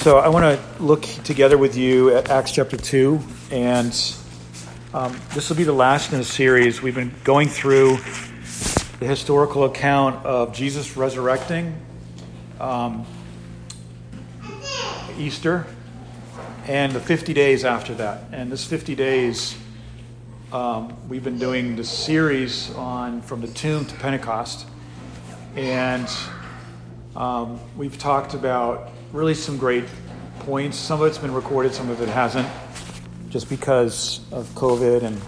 So I want to look together with you at Acts chapter 2, and this will be the last in the series. We've been going through the historical account of Jesus resurrecting Easter and the 50 days after that. And this 50 days, we've been doing the series on from the tomb to Pentecost, and we've talked about really some great points. Some of it's been recorded, some of it hasn't, just because of COVID, and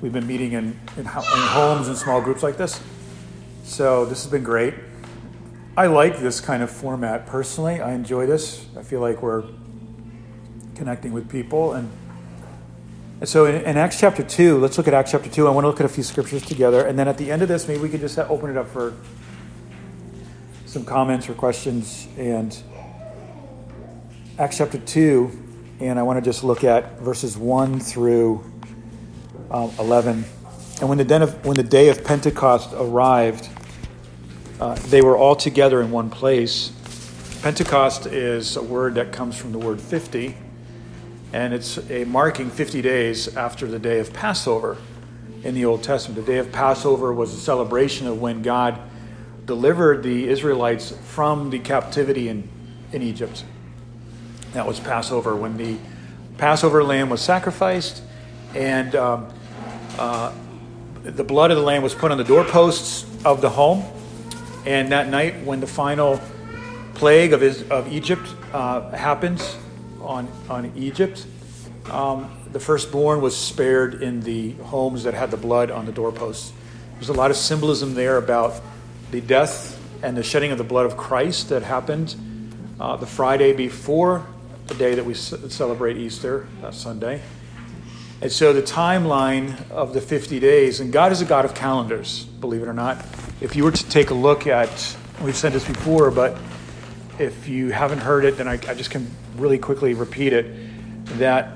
we've been meeting in homes and small groups like this. So this has been great. I like this kind of format personally. I enjoy this. I feel like we're connecting with people. And so in Acts chapter 2, let's look at Acts chapter 2. I want to look at a few scriptures together. And then at the end of this, maybe we could just open it up for some comments or questions. And Acts chapter 2, and I want to just look at verses 1 through 11. And when the day of Pentecost arrived, they were all together in one place. Pentecost is a word that comes from the word 50, and it's a marking 50 days after the day of Passover in the Old Testament. The day of Passover was a celebration of when God delivered the Israelites from the captivity in Egypt. That was Passover, when the Passover lamb was sacrificed, and the blood of the lamb was put on the doorposts of the home. And that night, when the final plague of Egypt happens on Egypt, the firstborn was spared in the homes that had the blood on the doorposts. There's a lot of symbolism there about the death and the shedding of the blood of Christ that happened the Friday before the day that we celebrate Easter, that Sunday. And so the timeline of the 50 days, and God is a God of calendars, believe it or not. If you were to take a look at, we've said this before, but if you haven't heard it, then I just can really quickly repeat it, that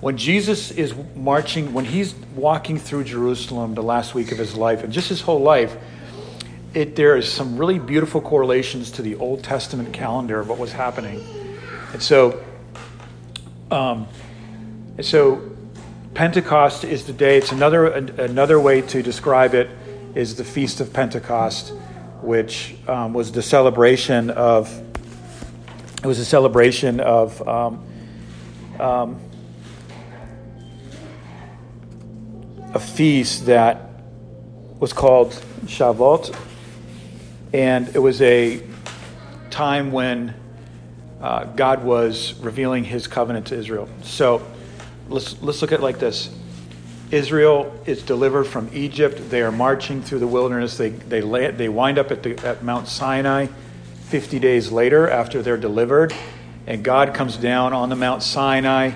when Jesus is marching, when he's walking through Jerusalem the last week of his life, and just his whole life, there is some really beautiful correlations to the Old Testament calendar of what was happening. And so Pentecost is the day. It's another way to describe it is the Feast of Pentecost, which was the celebration of a feast that was called Shavuot. And it was a time when God was revealing his covenant to Israel. So let's look at it like this. Israel is delivered from Egypt. They are marching through the wilderness. They wind up at Mount Sinai 50 days later after they're delivered. And God comes down on the Mount Sinai,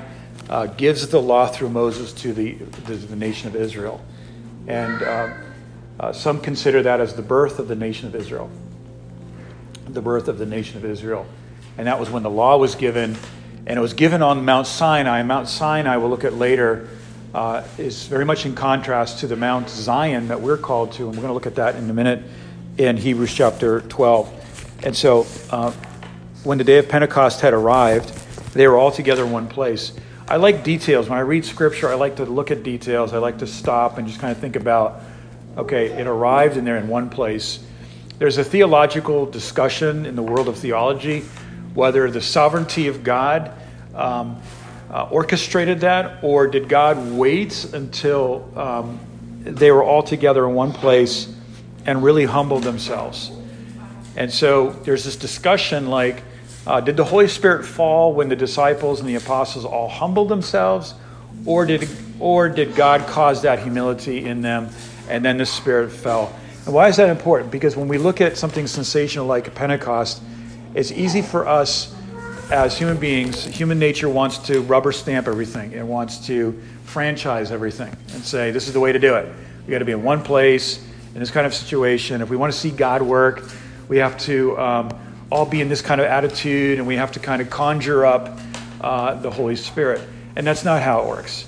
gives the law through Moses to the nation of Israel. And some consider that as the birth of the nation of Israel. The birth of the nation of Israel. And that was when the law was given. And it was given on Mount Sinai. Mount Sinai, we'll look at later, is very much in contrast to the Mount Zion that we're called to. And we're going to look at that in a minute in Hebrews chapter 12. And so when the day of Pentecost had arrived, they were all together in one place. I like details. When I read scripture, I like to look at details. I like to stop and just kind of think about, okay, it arrived and they're in one place. There's a theological discussion in the world of theology, whether the sovereignty of God orchestrated that, or did God wait until they were all together in one place and really humbled themselves. And so there's this discussion like, did the Holy Spirit fall when the disciples and the apostles all humbled themselves, or did God cause that humility in them, and then the Spirit fell? And why is that important? Because when we look at something sensational like Pentecost, it's easy for us as human beings. Human nature wants to rubber stamp everything. It wants to franchise everything and say, this is the way to do it. We got to be in one place in this kind of situation. If we want to see God work, we have to all be in this kind of attitude, and we have to kind of conjure up the Holy Spirit. And that's not how it works.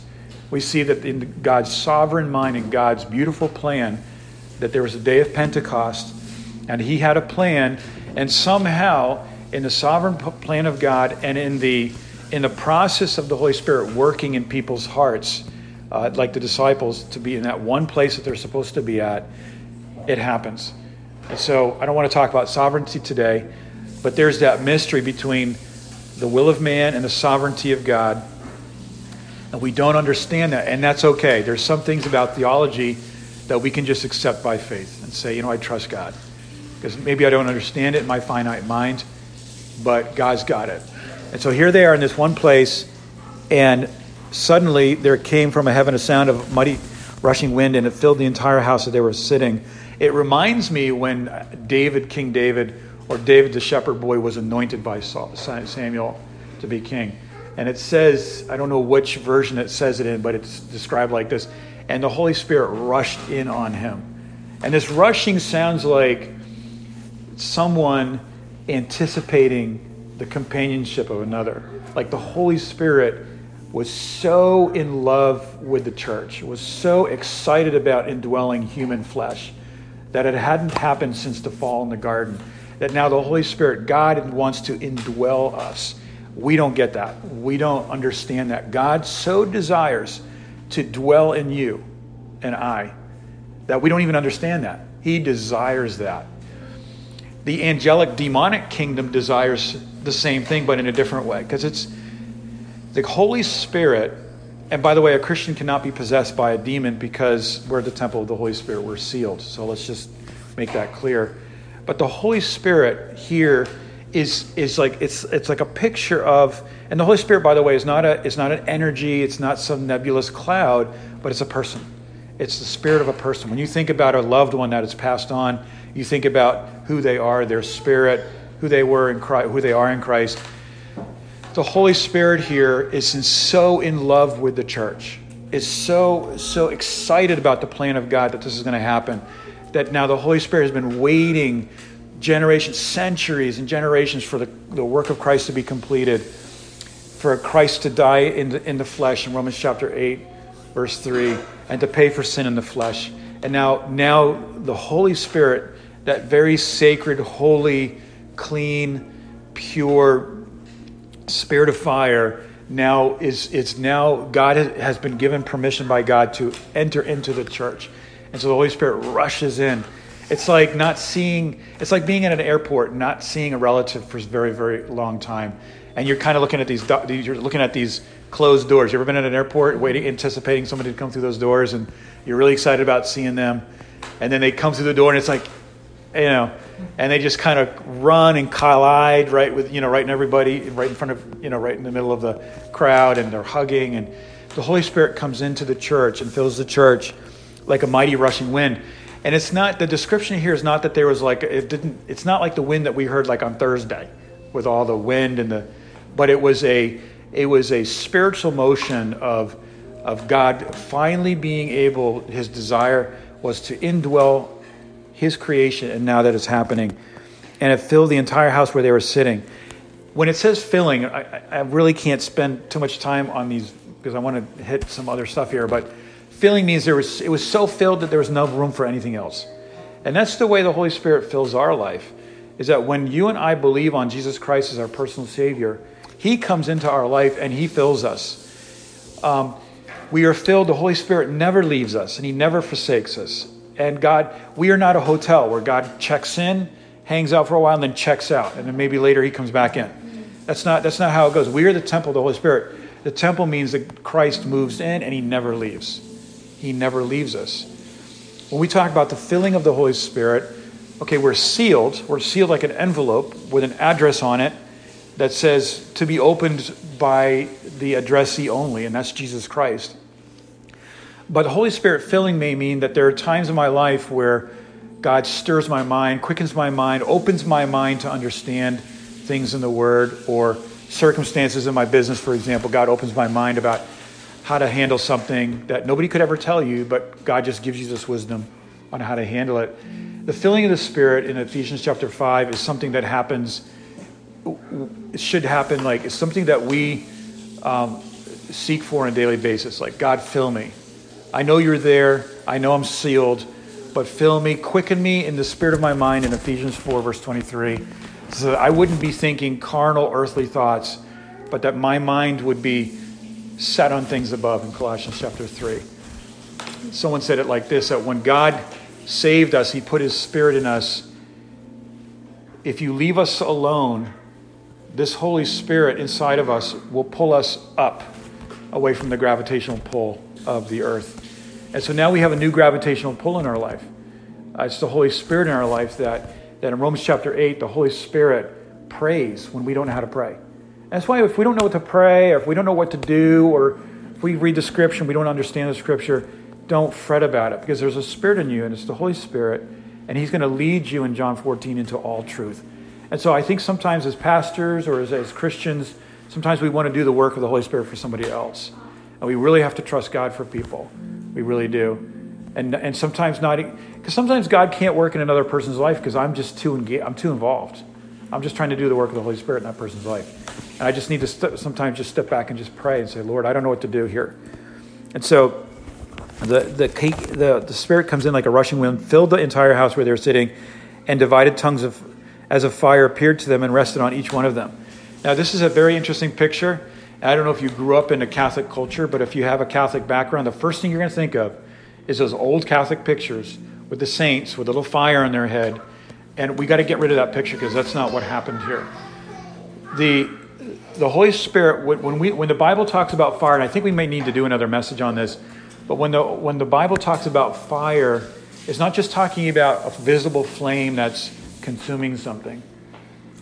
We see that in God's sovereign mind and God's beautiful plan that there was a day of Pentecost, and he had a plan, and somehow in the sovereign plan of God, and in the process of the Holy Spirit working in people's hearts, like the disciples, to be in that one place that they're supposed to be at, it happens. And so I don't want to talk about sovereignty today, but there's that mystery between the will of man and the sovereignty of God. And we don't understand that, and that's okay. There's some things about theology that we can just accept by faith and say, I trust God. Because maybe I don't understand it in my finite mind, but God's got it. And so here they are in this one place, and suddenly there came from heaven a sound of mighty rushing wind, and it filled the entire house that they were sitting. It reminds me when David, King David, or David the shepherd boy, was anointed by Samuel to be king. And it says, I don't know which version it says it in, but it's described like this: and the Holy Spirit rushed in on him. And this rushing sounds like someone anticipating the companionship of another. Like the Holy Spirit was so in love with the church, was so excited about indwelling human flesh, that it hadn't happened since the fall in the garden, that now the Holy Spirit, God, wants to indwell us. We don't get that. We don't understand that. God so desires to dwell in you and I that we don't even understand that. He desires that. The angelic demonic kingdom desires the same thing, but in a different way, because it's the Holy Spirit. And by the way, a Christian cannot be possessed by a demon because we're the temple of the Holy Spirit. We're sealed. So let's just make that clear. But the Holy Spirit here is like, it's like a picture of, and the Holy Spirit, by the way, is not an energy. It's not some nebulous cloud, but it's a person. It's the spirit of a person. When you think about a loved one that is passed on, you think about who they are, their spirit, who they are in Christ. The Holy Spirit here is so in love with the church, is so excited about the plan of God that this is going to happen, that now the Holy Spirit has been waiting generations, centuries and generations, for the work of Christ to be completed, for Christ to die in the flesh in Romans chapter 8, verse 3, and to pay for sin in the flesh. And now the Holy Spirit, that very sacred, holy, clean, pure spirit of fire, God has been given permission by God to enter into the church. And so the Holy Spirit rushes in. It's like being at an airport and not seeing a relative for a very, very long time. And you're kind of looking at these closed doors. You ever been at an airport anticipating somebody to come through those doors, and you're really excited about seeing them, and then they come through the door and it's like, and they just kind of run and collide right in everybody, right in front of, right in the middle of the crowd, and they're hugging. And the Holy Spirit comes into the church and fills the church like a mighty rushing wind. And it's not like the wind that we heard like on Thursday with all the wind but it was a spiritual motion of God finally being able, his desire was to indwell his creation, and now that is happening. And it filled the entire house where they were sitting. When it says filling, I really can't spend too much time on these because I want to hit some other stuff here, but filling means it was so filled that there was no room for anything else. And that's the way the Holy Spirit fills our life, is that when you and I believe on Jesus Christ as our personal Savior, he comes into our life and he fills us. We are filled. The Holy Spirit never leaves us and he never forsakes us. And God, we are not a hotel where God checks in, hangs out for a while, and then checks out. And then maybe later he comes back in. That's not how it goes. We are the temple of the Holy Spirit. The temple means that Christ moves in and he never leaves. He never leaves us. When we talk about the filling of the Holy Spirit, okay, we're sealed. We're sealed like an envelope with an address on it that says to be opened by the addressee only, and that's Jesus Christ. But the Holy Spirit filling may mean that there are times in my life where God stirs my mind, quickens my mind, opens my mind to understand things in the Word, or circumstances in my business, for example. God opens my mind about how to handle something that nobody could ever tell you, but God just gives you this wisdom on how to handle it. The filling of the Spirit in Ephesians chapter 5 is something that happens, it should happen, like it's something that we seek for on a daily basis. Like, God, fill me. I know you're there. I know I'm sealed, but fill me, quicken me in the spirit of my mind in Ephesians 4, verse 23. so that I wouldn't be thinking carnal, earthly thoughts, but that my mind would be set on things above in Colossians chapter 3. Someone said it like this, that when God saved us, he put his spirit in us. If you leave us alone, this Holy Spirit inside of us will pull us up away from the gravitational pull of the earth. And so now we have a new gravitational pull in our life. It's the Holy Spirit in our life that in Romans chapter 8, the Holy Spirit prays when we don't know how to pray. And that's why if we don't know what to pray, or if we don't know what to do, or if we read the scripture and we don't understand the scripture, don't fret about it, because there's a spirit in you, and it's the Holy Spirit, and he's going to lead you in John 14 into all truth. And so I think sometimes as pastors or as Christians, sometimes we want to do the work of the Holy Spirit for somebody else. And we really have to trust God for people. We really do. And sometimes not, because sometimes God can't work in another person's life because I'm just too involved. I'm just trying to do the work of the Holy Spirit in that person's life. And I just need to sometimes just step back and just pray and say, Lord, I don't know what to do here. And so the Spirit comes in like a rushing wind, filled the entire house where they were sitting, and divided tongues as a fire appeared to them and rested on each one of them. Now, this is a very interesting picture. I don't know if you grew up in a Catholic culture, but if you have a Catholic background, the first thing you're going to think of is those old Catholic pictures with the saints with a little fire on their head. And we got to get rid of that picture, because that's not what happened here. The Holy Spirit, when the Bible talks about fire, and I think we may need to do another message on this, but when the Bible talks about fire, it's not just talking about a visible flame that's consuming something.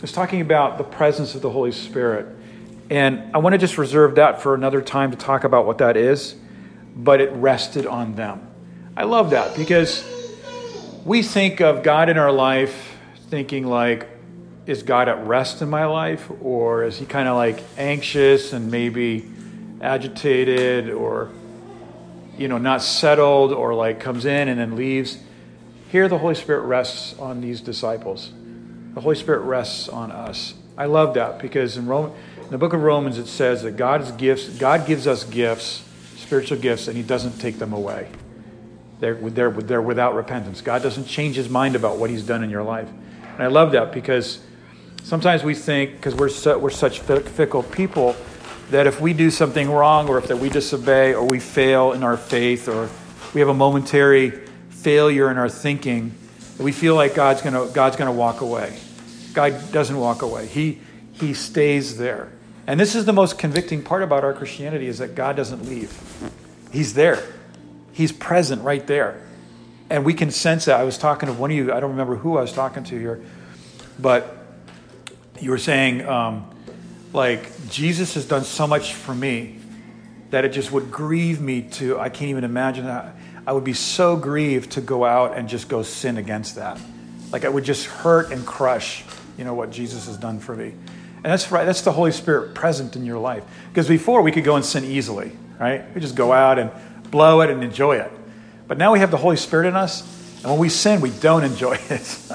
It's talking about the presence of the Holy Spirit. And I want to just reserve that for another time to talk about what that is. But it rested on them. I love that, because we think of God in our life thinking like, is God at rest in my life? Or is he kind of like anxious and maybe agitated, or, not settled, or like comes in and then leaves? Here the Holy Spirit rests on these disciples. The Holy Spirit rests on us. I love that, because in the book of Romans, it says that God gives us gifts, spiritual gifts, and he doesn't take them away. They're without repentance. God doesn't change his mind about what he's done in your life. And I love that, because sometimes we think, because we're such fickle people, that if we do something wrong, or if that we disobey, or we fail in our faith, or we have a momentary failure in our thinking, we feel like God's gonna walk away. God doesn't walk away. He stays there. And this is the most convicting part about our Christianity, is that God doesn't leave. He's there. He's present right there. And we can sense that. I was talking to one of you, I don't remember who I was talking to here, but you were saying, Jesus has done so much for me that it just would grieve me to, I can't even imagine that. I would be so grieved to go out and just go sin against that. Like, it would just hurt and crush, what Jesus has done for me. And that's right. That's the Holy Spirit present in your life. Because before, we could go and sin easily, right? We just go out and blow it and enjoy it. But now we have the Holy Spirit in us. And when we sin, we don't enjoy it.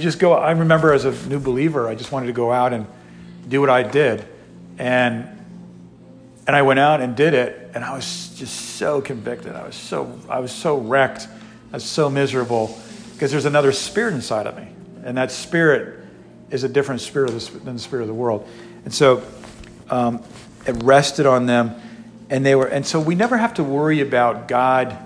I just go. I remember as a new believer, I just wanted to go out and do what I did. And I went out and did it. And I was just so convicted. I was so wrecked. I was so miserable. Because there's another spirit inside of me. And that spirit is a different spirit than the spirit of the world. And so it rested on them, and so we never have to worry about God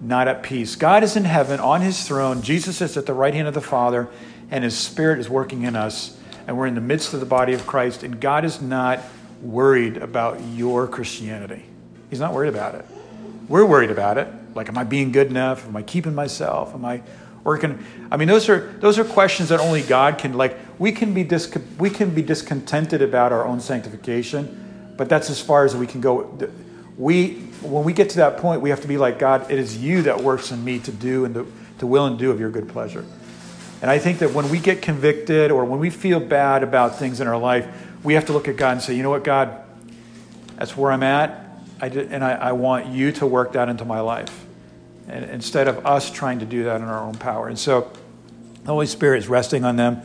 not at peace. God is in heaven on his throne. Jesus is at the right hand of the Father, and his spirit is working in us, and we're in the midst of the body of Christ, and God is not worried about your Christianity. He's not worried about it. We're worried about it. Like, am I being good enough? Am I keeping myself? Am I working? Those are questions that only God can. Like, we can be discontented about our own sanctification, but that's as far as we can go. When we get to that point, we have to be like, God, it is you that works in me to do and to will and do of your good pleasure. And I think that when we get convicted, or when we feel bad about things in our life, we have to look at God and say, you know what, God, that's where I'm at, I want you to work that into my life. And instead of us trying to do that in our own power. And so the Holy Spirit is resting on them,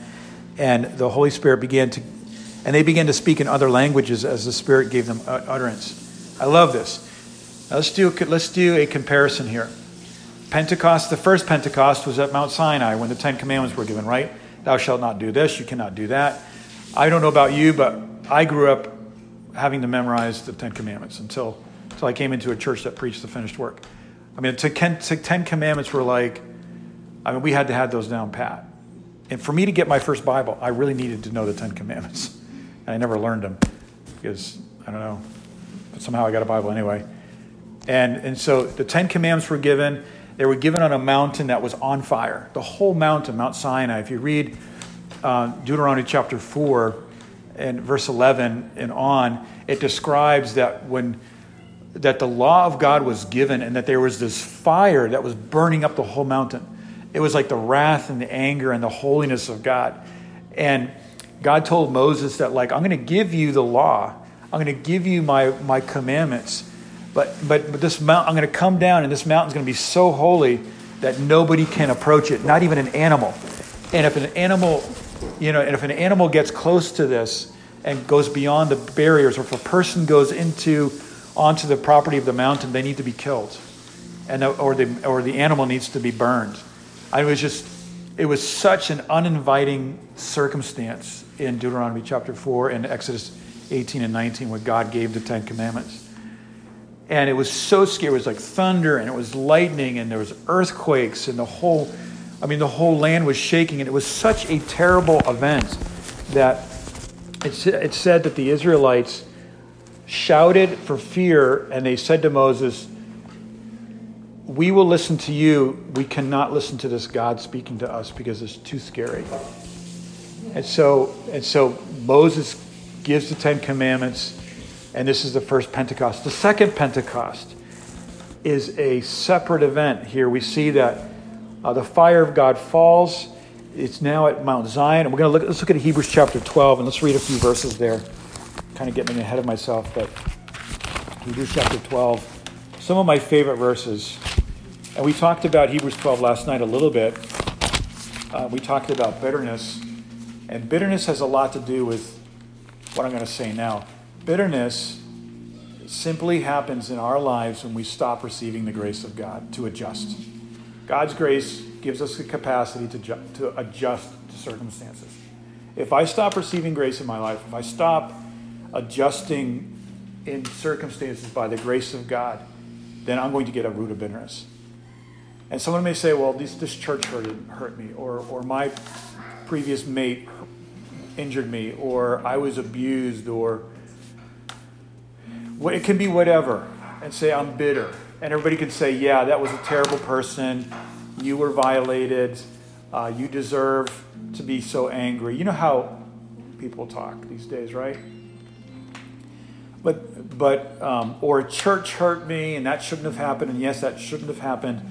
and the Holy Spirit began to speak in other languages as the Spirit gave them utterance. I love this. Now let's do a comparison here. Pentecost, the first Pentecost was at Mount Sinai when the Ten Commandments were given, right? thou shalt not do this, you cannot do that. I don't know about you, but I grew up having to memorize the Ten Commandments until I came into a church that preached the finished work. I mean, the Ten Commandments were like, I mean, we had to have those down pat. And for me to get my first Bible, I really needed to know the Ten Commandments. And I never learned them because, I don't know, but somehow I got a Bible anyway. And so the Ten Commandments were given. They were given on a mountain that was on fire. The whole mountain, Mount Sinai. If you read Deuteronomy chapter 4 and verse 11 and on, it describes that the law of God was given and that there was this fire that was burning up the whole mountain. It was like the wrath and the anger and the holiness of God. And God told Moses that, like, I'm going to give you the law. I'm going to give you my commandments. But this mountain, I'm going to come down, and this mountain's going to be so holy that nobody can approach it, not even an animal. And if an animal gets close to this and goes beyond the barriers, or if a person goes onto the property of the mountain, they need to be killed, or the animal needs to be burned. It was such an uninviting circumstance in Deuteronomy chapter 4 and Exodus 18 and 19 when God gave the Ten Commandments. And it was so scary. It was like thunder, and it was lightning, and there was earthquakes, and the whole land was shaking. And it was such a terrible event that it said that the Israelites shouted for fear, and they said to Moses, "We will listen to you. We cannot listen to this God speaking to us because it's too scary." And so Moses gives the Ten Commandments. And this is the first Pentecost. The second Pentecost is a separate event here. We see that the fire of God falls. It's now at Mount Zion. And let's look at Hebrews chapter 12, and let's read a few verses there. I'm kind of getting ahead of myself, but Hebrews chapter 12. Some of my favorite verses. And we talked about Hebrews 12 last night a little bit. We talked about bitterness. And bitterness has a lot to do with what I'm going to say now. Bitterness simply happens in our lives when we stop receiving the grace of God to adjust. God's grace gives us the capacity to adjust to circumstances. If I stop receiving grace in my life, if I stop adjusting in circumstances by the grace of God, then I'm going to get a root of bitterness. And someone may say, well, this church hurt me, or my previous mate injured me, or I was abused, or it can be whatever, and say, I'm bitter. And everybody can say, yeah, that was a terrible person. You were violated. You deserve to be so angry. You know how people talk these days, right? But or church hurt me, and that shouldn't have happened. And yes, that shouldn't have happened.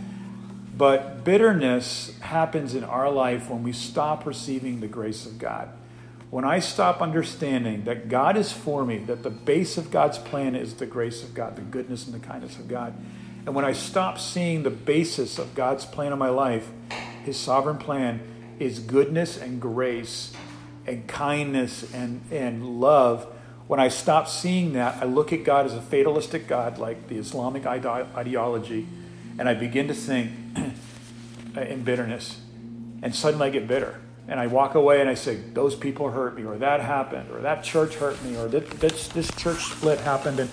But bitterness happens in our life when we stop receiving the grace of God. When I stop understanding that God is for me, that the base of God's plan is the grace of God, the goodness and the kindness of God. And when I stop seeing the basis of God's plan in my life, his sovereign plan is goodness and grace and kindness and love. When I stop seeing that, I look at God as a fatalistic God, like the Islamic ideology, and I begin to think in bitterness. And suddenly I get bitter. And I walk away and I say, those people hurt me, or that happened, or that church hurt me, or this church split happened. And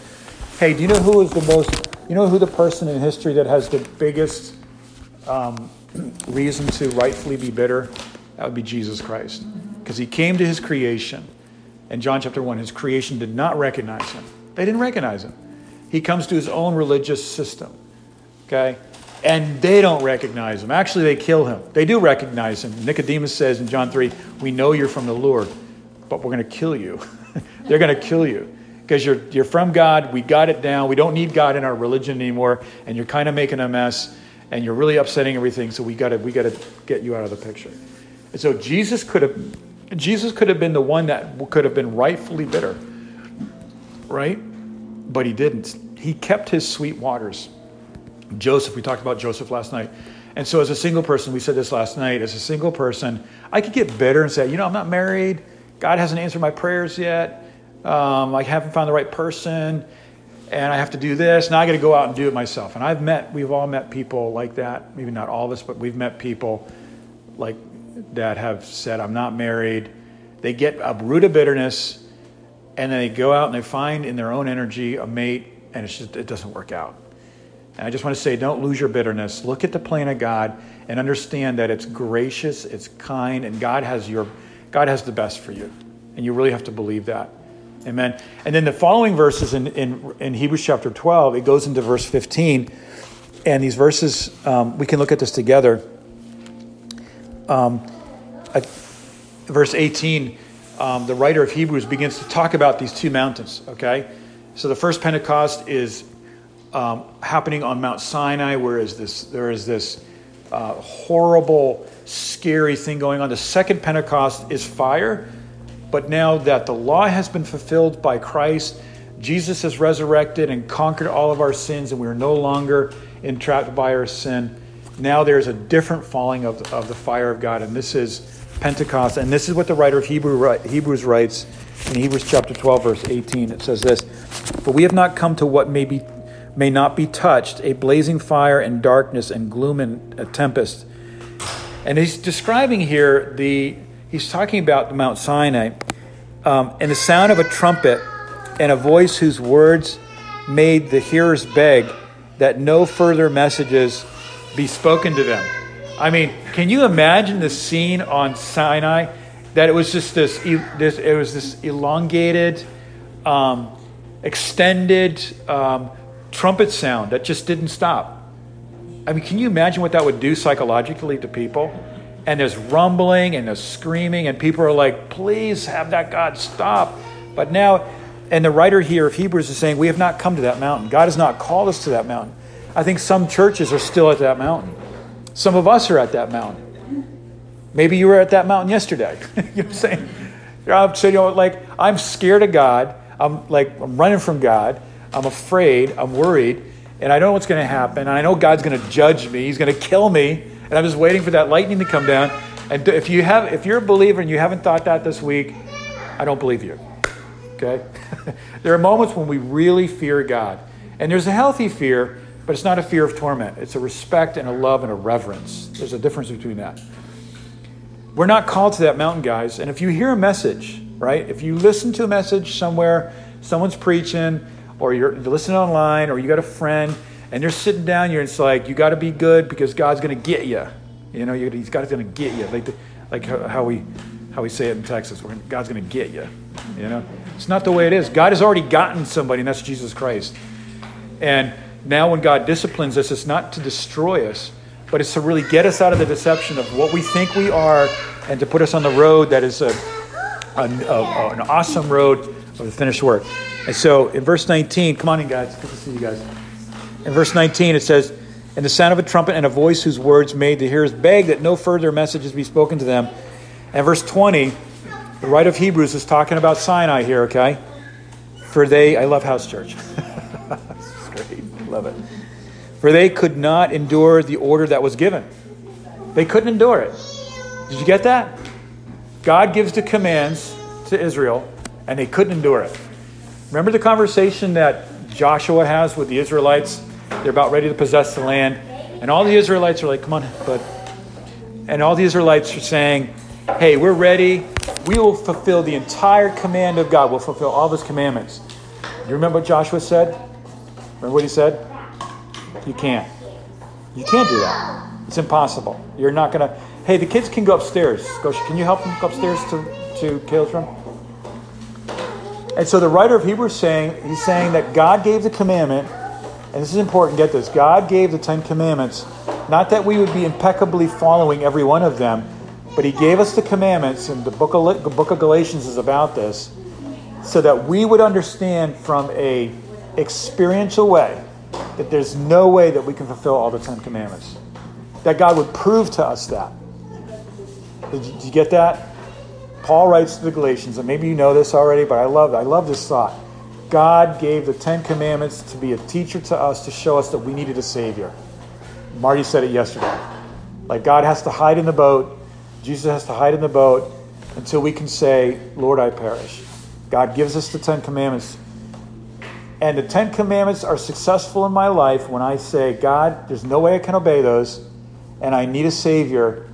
hey, do you know who is the most? You know who the person in history that has the biggest reason to rightfully be bitter? That would be Jesus Christ, because he came to his creation. In John chapter 1, his creation did not recognize him. They didn't recognize him. He comes to his own religious system, okay? And they don't recognize him. Actually, they kill him. They do recognize him. Nicodemus says in John 3, we know you're from the Lord, but we're going to kill you. They're going to kill you because you're from God. We got it down. We don't need God in our religion anymore. And you're kind of making a mess, and you're really upsetting everything. So we got to get you out of the picture. And so Jesus could have been the one that could have been rightfully bitter, right? But he didn't. He kept his sweet waters. Joseph, we talked about Joseph last night. And so as a single person, we said this last night, as a single person, I could get bitter and say, you know, I'm not married. God hasn't answered my prayers yet. I haven't found the right person. And I have to do this. Now I got to go out and do it myself. And we've all met people like that. Maybe not all of us, but we've met people like that have said, I'm not married, they get a root of bitterness, and then they go out and they find in their own energy a mate, and it's just, it doesn't work out. And I just want to say, don't lose your bitterness. Look at the plan of God and understand that it's gracious, it's kind, and God has the best for you. And you really have to believe that. Amen. And then the following verses in Hebrews chapter 12, it goes into verse 15. And these verses, we can look at this together. Verse 18, the writer of Hebrews begins to talk about these two mountains, okay? So the first Pentecost is happening on Mount Sinai, where there is this horrible, scary thing going on. The second Pentecost is fire, but now that the law has been fulfilled by Christ, Jesus has resurrected and conquered all of our sins, and we are no longer entrapped by our sin. Now there's a different falling of the fire of God, and this is Pentecost. And this is what the writer of Hebrews writes in Hebrews chapter 12, verse 18. It says this: "But we have not come to what may not be touched, a blazing fire and darkness and gloom and a tempest." And he's describing here he's talking about Mount Sinai, and the sound of a trumpet and a voice whose words made the hearers beg that no further messages be spoken to them. I mean, can you imagine the scene on Sinai? That it was just this elongated, extended trumpet sound that just didn't stop. I mean, can you imagine what that would do psychologically to people? And there's rumbling and there's screaming, and people are like, please have that God stop. But now, and the writer here of Hebrews is saying, we have not come to that mountain. God has not called us to that mountain. I think some churches are still at that mountain. Some of us are at that mountain. Maybe you were at that mountain yesterday. You know what I'm saying? I'm scared of God. I'm running from God. I'm afraid. I'm worried. And I don't know what's going to happen. And I know God's going to judge me. He's going to kill me. And I'm just waiting for that lightning to come down. And if you're a believer and you haven't thought that this week, I don't believe you. Okay? There are moments when we really fear God. And there's a healthy fear, but it's not a fear of torment. It's a respect and a love and a reverence. There's a difference between that. We're not called to that mountain, guys. And if you hear a message, right? If you listen to a message somewhere, someone's preaching, or you're listening online, or you got a friend, and they're sitting down here, it's like, you got to be good because God's going to get you. You know, he's God's going to get you. Like how we say it in Texas, God's going to get you. You know, it's not the way it is. God has already gotten somebody, and that's Jesus Christ. And now when God disciplines us, it's not to destroy us, but it's to really get us out of the deception of what we think we are and to put us on the road that is an awesome road of the finished work. And so in verse 19, come on in, guys. Good to see you guys. In verse 19, it says, "And the sound of a trumpet and a voice whose words made the hearers beg that no further messages be spoken to them." And verse 20, the writer of Hebrews is talking about Sinai here, okay? I love house church. It's great. I love it. "For they could not endure the order that was given." They couldn't endure it. Did you get that? God gives the commands to Israel, and they couldn't endure it. Remember the conversation that Joshua has with the Israelites? They're about ready to possess the land. And all the Israelites are like, come on, bud. And all the Israelites are saying, hey, we're ready. We will fulfill the entire command of God. We'll fulfill all of his commandments. You remember what Joshua said? Remember what he said? You can't. You can't do that. It's impossible. You're not going to... Hey, the kids can go upstairs. Gosha, can you help them go upstairs to Caleb's room? And so the writer of Hebrews is saying that God gave the commandment, and this is important, get this, God gave the 10 commandments, not that we would be impeccably following every one of them, but he gave us the commandments, and the book of Galatians is about this, so that we would understand from a experiential way that there's no way that we can fulfill all the 10 commandments. That God would prove to us that. Did you get that? Paul writes to the Galatians, and maybe you know this already, but I love this thought. God gave the 10 commandments to be a teacher to us, to show us that we needed a Savior. Marty said it yesterday. Like God has to hide in the boat, Jesus has to hide in the boat, until we can say, Lord, I perish. God gives us the 10 commandments. And the 10 commandments are successful in my life when I say, God, there's no way I can obey those, and I need a Savior,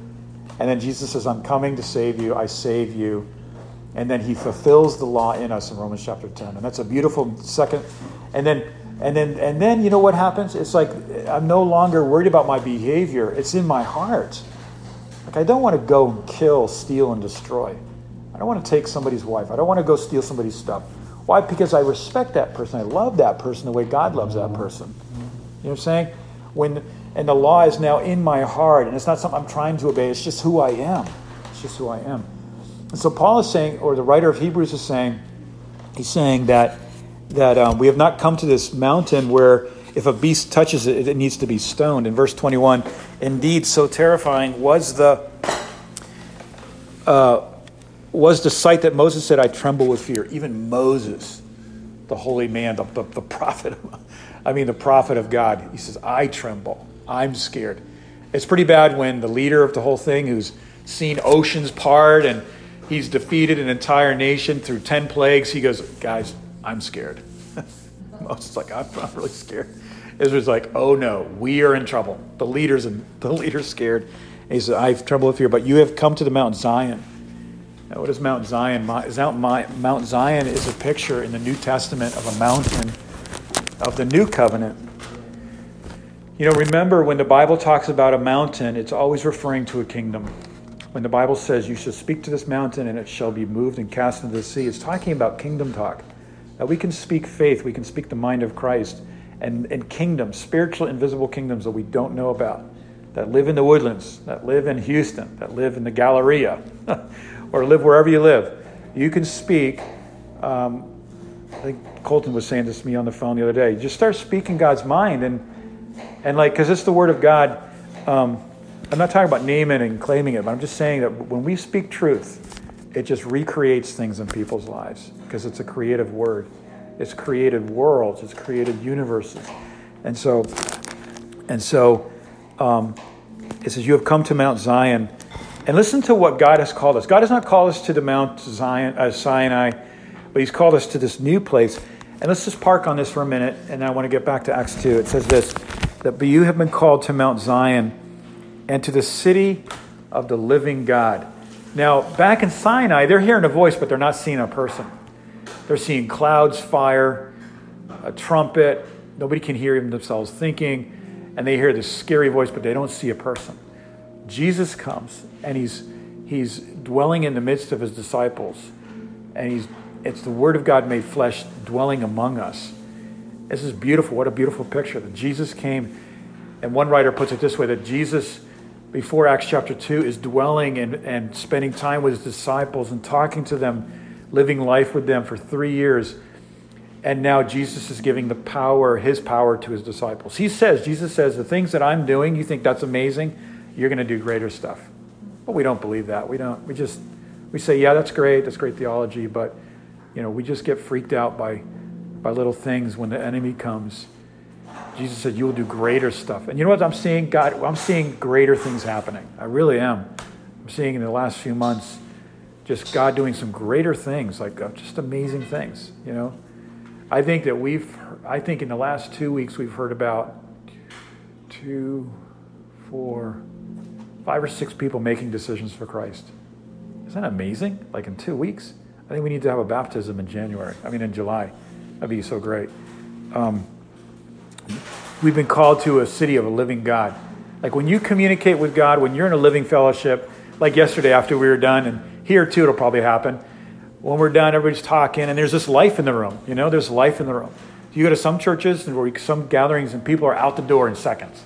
And then Jesus says, I'm coming to save you. I save you. And then he fulfills the law in us in Romans chapter 10. And that's a beautiful second. And then you know what happens? It's like I'm no longer worried about my behavior. It's in my heart. Like I don't want to go and kill, steal, and destroy. I don't want to take somebody's wife. I don't want to go steal somebody's stuff. Why? Because I respect that person. I love that person the way God loves that person. You know what I'm saying? And the law is now in my heart. And it's not something I'm trying to obey. It's just who I am. It's just who I am. And so Paul is saying, or the writer of Hebrews is saying, he's saying that we have not come to this mountain where if a beast touches it, it needs to be stoned. In verse 21, indeed, so terrifying was the sight that Moses said, I tremble with fear. Even Moses, the holy man, the prophet, the prophet of God, he says, I tremble. I'm scared. It's pretty bad when the leader of the whole thing, who's seen oceans part and he's defeated an entire nation through 10 plagues, he goes, guys, I'm scared. Moses is like, I'm really scared. Israel's like, oh no, we are in trouble. The leader's scared. And he says, I tremble with fear, but you have come to the Mount Zion. Now, what is Mount Zion? Mount Zion is a picture in the New Testament of a mountain of the New Covenant. You know, remember when the Bible talks about a mountain, it's always referring to a kingdom. When the Bible says you shall speak to this mountain and it shall be moved and cast into the sea, it's talking about kingdom talk. That we can speak faith, we can speak the mind of Christ, and kingdoms, spiritual invisible kingdoms that we don't know about, that live in the Woodlands, that live in Houston, that live in the Galleria, or live wherever you live. You can speak. I think Colton was saying this to me on the phone the other day. Just start speaking God's mind, and like, because it's the Word of God. I'm not talking about naming and claiming it, but I'm just saying that when we speak truth, it just recreates things in people's lives because it's a creative word. It's created worlds. It's created universes. And so it says, you have come to Mount Zion. And listen to what God has called us. God has not called us to the Mount Zion, Sinai, but he's called us to this new place. And let's just park on this for a minute, and I want to get back to Acts 2. It says this, that but you have been called to Mount Zion and to the city of the living God. Now, back in Sinai, they're hearing a voice, but they're not seeing a person. They're seeing clouds, fire, a trumpet. Nobody can hear even themselves thinking. And they hear this scary voice, but they don't see a person. Jesus comes, and he's dwelling in the midst of his disciples. And it's the Word of God made flesh dwelling among us. This is beautiful. What a beautiful picture that Jesus came. And one writer puts it this way, that Jesus, before Acts chapter 2, is dwelling and spending time with his disciples and talking to them, living life with them for 3 years. And now Jesus is giving his power to his disciples. Jesus says, the things that I'm doing, you think that's amazing, you're going to do greater stuff. But we don't believe that. We say, yeah, that's great theology, but you know, we just get freaked out by little things when the enemy comes. Jesus said, you will do greater stuff. And you know what I'm seeing? God, I'm seeing greater things happening. I really am. I'm seeing in the last few months just God doing some greater things, like just amazing things, you know. I think in the last 2 weeks we've heard about 5 or 6 people making decisions for Christ. Isn't that amazing? Like in 2 weeks? I think we need to have a baptism in July. That'd be so great. We've been called to a city of a living God. Like when you communicate with God, when you're in a living fellowship, like yesterday after we were done, and here too it'll probably happen. When we're done, everybody's talking, and there's this life in the room. You know, there's life in the room. You go to some churches and some gatherings, and people are out the door in seconds.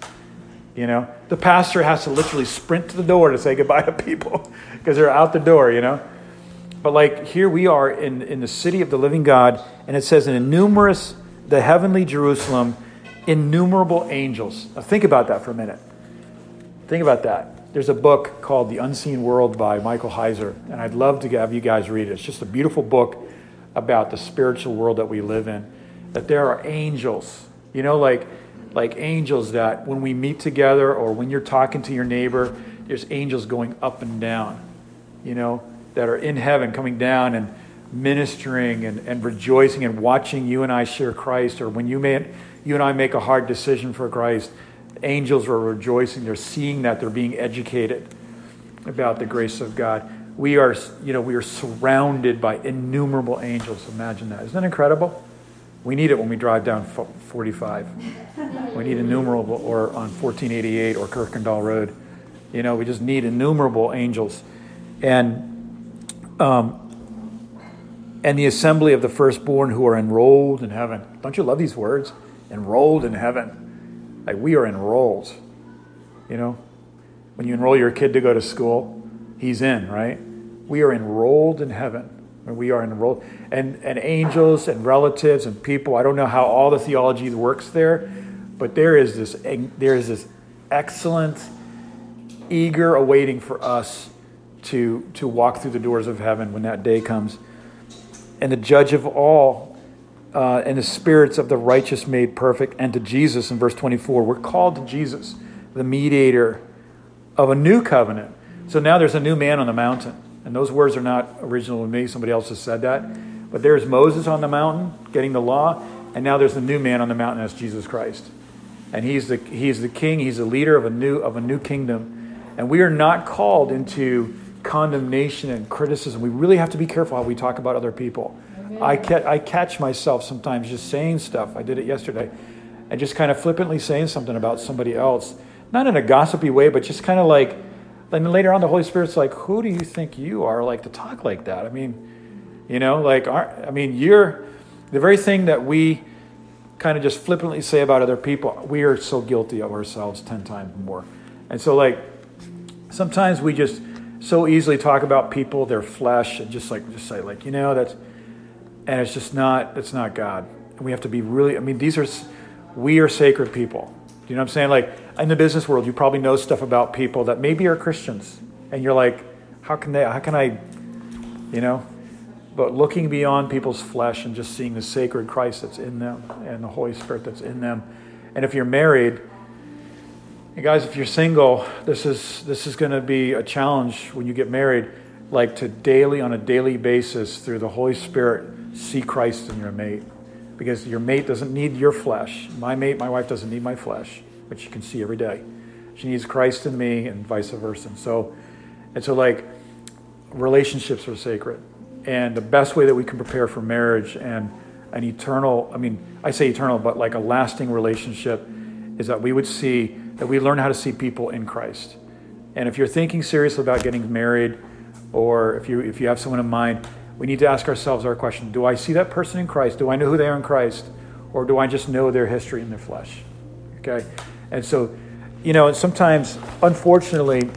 You know, the pastor has to literally sprint to the door to say goodbye to people because they're out the door, you know. But like here we are in the city of the living God, and it says the heavenly Jerusalem, innumerable angels. Now think about that for a minute. Think about that. There's a book called The Unseen World by Michael Heiser, and I'd love to have you guys read it. It's just a beautiful book about the spiritual world that we live in, that there are angels, you know, like angels that when we meet together or when you're talking to your neighbor, there's angels going up and down, you know, that are in heaven coming down and ministering and rejoicing and watching you and I share Christ, or when you and I make a hard decision for Christ, angels are rejoicing. They're seeing that. They're being educated. about the grace of God. We are surrounded by innumerable angels. Imagine that. Isn't that incredible? We need it when we drive down 45. We need innumerable, or on 1488 or Kirkendall Road. We just need innumerable angels. And the assembly of the firstborn who are enrolled in heaven. Don't you love these words? Enrolled in heaven. Like, we are enrolled. When you enroll your kid to go to school, he's in, right? We are enrolled in heaven. We are enrolled. And angels and relatives and people. I don't know how all the theology works there, but there is this excellent, eager awaiting for us to walk through the doors of heaven when that day comes. And the judge of all, and the spirits of the righteous made perfect, and to Jesus in verse 24. We're called to Jesus, the mediator of a new covenant. So now there's a new man on the mountain. And those words are not original to me. Somebody else has said that. But there's Moses on the mountain getting the law. And now there's the new man on the mountain. That's Jesus Christ. And he's the king. He's the leader of a new kingdom. And we are not called into condemnation and criticism. We really have to be careful how we talk about other people. Okay. I catch myself sometimes just saying stuff. I did it yesterday. And just kind of flippantly saying something about somebody else. Not in a gossipy way, but just kind of like... And then later on, the Holy Spirit's like, who do you think you are, like, to talk like that? I mean, you're the very thing that we kind of just flippantly say about other people. We are so guilty of ourselves 10 times more. And so, like, sometimes we just so easily talk about people, their flesh, and just say that's, and it's not God. And we have to be really, we are sacred people. Do you know what I'm saying? Like, in the business world, you probably know stuff about people that maybe are Christians. And you're like, how can I? But looking beyond people's flesh and just seeing the sacred Christ that's in them and the Holy Spirit that's in them. And if you're married, and guys, if you're single, this is going to be a challenge when you get married, like to daily, on a daily basis, through the Holy Spirit, see Christ in your mate. Because your mate doesn't need your flesh. My wife doesn't need my flesh, which you can see every day. She needs Christ in me and vice versa. And so relationships are sacred. And the best way that we can prepare for marriage and an eternal, I say eternal, but like a lasting relationship, is that we learn how to see people in Christ. And if you're thinking seriously about getting married, or if you have someone in mind, we need to ask ourselves our question: do I see that person in Christ? Do I know who they are in Christ? Or do I just know their history and their flesh? Okay? And so, and sometimes, unfortunately,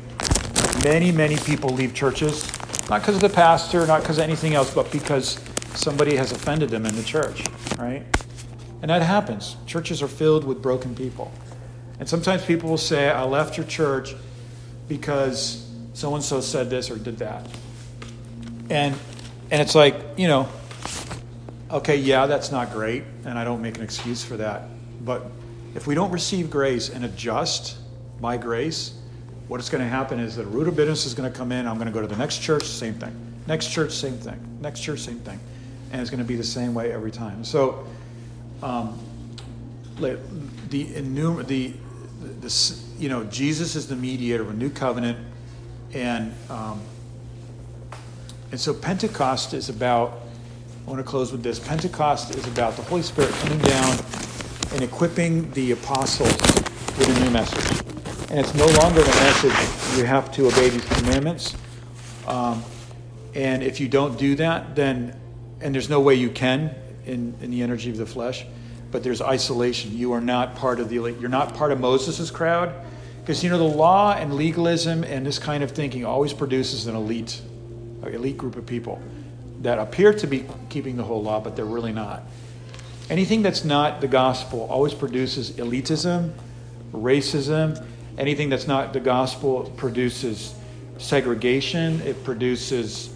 many, many people leave churches, not because of the pastor, not because of anything else, but because somebody has offended them in the church, right? And that happens. Churches are filled with broken people. And sometimes people will say, I left your church because so-and-so said this or did that. And it's like, okay, yeah, that's not great, and I don't make an excuse for that. But if we don't receive grace and adjust by grace, what's going to happen is that a root of bitterness is going to come in. I'm going to go to the next church, same thing. Next church, same thing. Next church, same thing. And it's going to be the same way every time. So Jesus is the mediator of a new covenant, And so Pentecost is about, I want to close with this, Pentecost is about the Holy Spirit coming down and equipping the apostles with a new message. And it's no longer the message, you have to obey these commandments. And if you don't do that, then there's no way you can in the energy of the flesh, but there's isolation. You are not part of the elite. You're not part of Moses' crowd. Because, the law and legalism and this kind of thinking always produces an elite group of people that appear to be keeping the whole law, but they're really not. Anything that's not the gospel always produces elitism, racism. Anything that's not the gospel produces segregation. It produces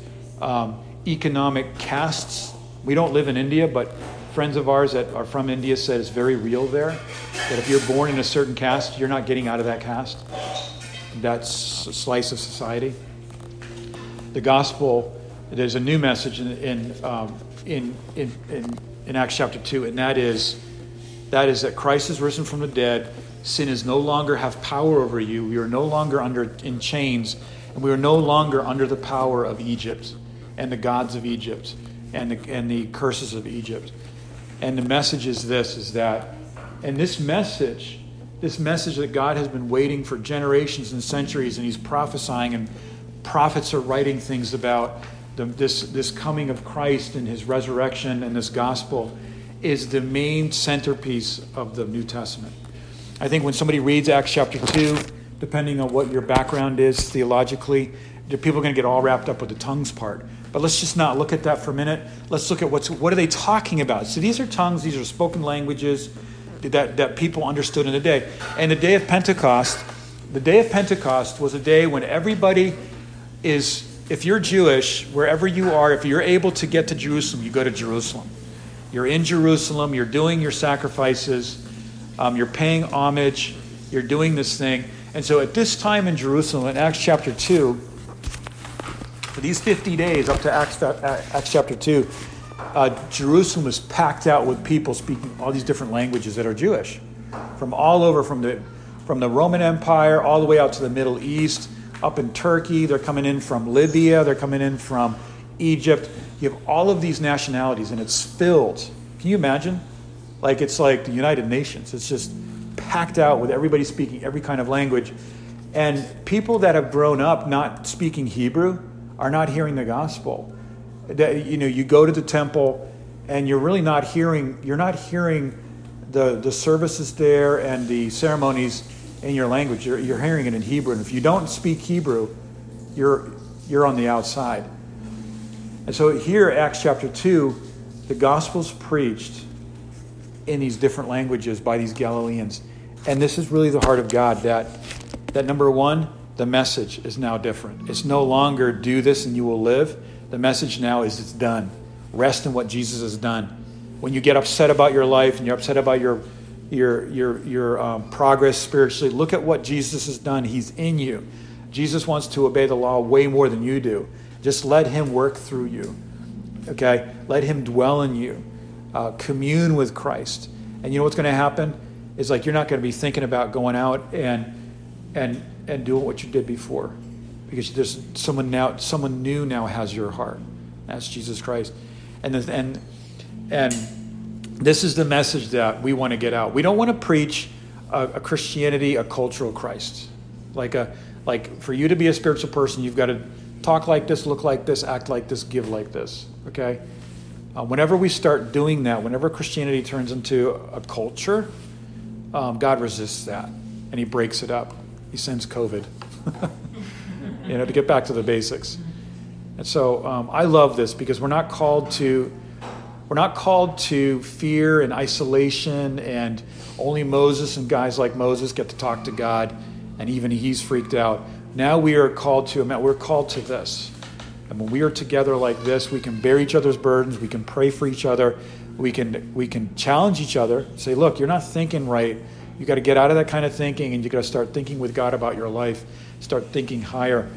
economic castes. We don't live in India, but friends of ours that are from India said it's very real there, that if you're born in a certain caste, you're not getting out of that caste. That's a slice of society. The gospel, there's a new message in Acts chapter 2, and that is that Christ is risen from the dead. Sin is no longer have power over you. You are no longer in chains, And we were no longer under the power of Egypt and the gods of Egypt and the curses of Egypt. And the message is this, is that, and this message that God has been waiting for generations and centuries, and he's prophesying, and prophets are writing things about this coming of Christ and his resurrection and this gospel, is the main centerpiece of the New Testament. I think when somebody reads Acts chapter 2, depending on what your background is theologically, people are going to get all wrapped up with the tongues part. But let's just not look at that for a minute. Let's look at what are they talking about. So these are tongues, these are spoken languages that people understood in the day. And the day of Pentecost was a day when everybody is, if you're Jewish, wherever you are, if you're able to get to Jerusalem, you go to Jerusalem. You're in Jerusalem, you're doing your sacrifices, you're paying homage, you're doing this thing. And so at this time in Jerusalem, in Acts chapter 2, for these 50 days up to Acts chapter 2, Jerusalem is packed out with people speaking all these different languages that are Jewish, from all over, from the Roman Empire all the way out to the Middle East, up in Turkey. They're coming in from Libya. They're coming in from Egypt. You have all of these nationalities, and it's filled. Can you imagine? Like, it's like the United Nations. It's just packed out with everybody speaking every kind of language. And people that have grown up not speaking Hebrew are not hearing the gospel. You know, you go to the temple and you're really not hearing, the services there and the ceremonies in your language. You're hearing it in Hebrew. And if you don't speak Hebrew, you're on the outside. And so here, Acts chapter 2, the gospel's preached in these different languages by these Galileans. And this is really the heart of God, that number one, the message is now different. It's no longer do this and you will live. The message now is it's done. Rest in what Jesus has done. When you get upset about your life and you're upset about your progress spiritually, look at what Jesus has done. He's in you. Jesus wants to obey the law way more than you do. Just let him work through you. Okay? Let him dwell in you. Commune with Christ. And you know what's going to happen? It's like you're not going to be thinking about going out and doing what you did before, because there's someone new now has your heart. That's Jesus Christ. And this is the message that we want to get out. We don't want to preach a Christianity, a cultural Christ. Like for you to be a spiritual person, you've got to talk like this, look like this, act like this, give like this. Okay? Whenever we start doing that, whenever Christianity turns into a culture, God resists that, and he breaks it up. He sends COVID, to get back to the basics. And so I love this, because we're not called to fear and isolation, and only Moses and guys like Moses get to talk to God, and even he's freaked out. Now we're called to this. And when we are together like this, we can bear each other's burdens. We can pray for each other. We can challenge each other. Say, look, you're not thinking right. You got to get out of that kind of thinking, and you got to start thinking with God about your life. Start thinking higher.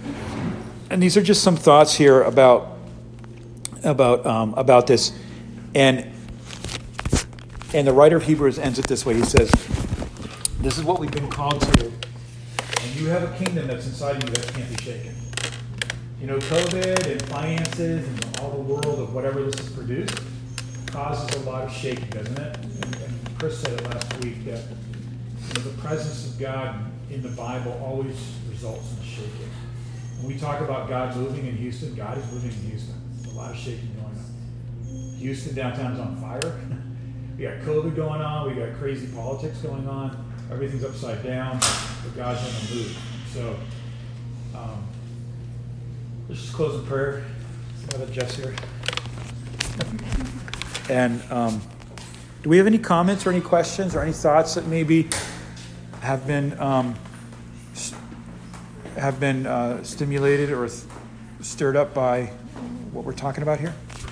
And these are just some thoughts here about this. And the writer of Hebrews ends it this way. He says, "This is what we've been called to, and you have a kingdom that's inside you that can't be shaken." You know, COVID and finances and all the world of whatever this has produced causes a lot of shaking, doesn't it? And Chris said it last week that the presence of God in the Bible always results in shaking. When we talk about God moving in Houston, God is moving in Houston. There's a lot of shaking going on. Houston downtown's on fire. We got COVID going on. We got crazy politics going on. Everything's upside down. But God's on the move. So, let's just close in prayer. Now that Jeff's here. And do we have any comments or any questions or any thoughts that maybe have been stimulated or stirred up by what we're talking about here?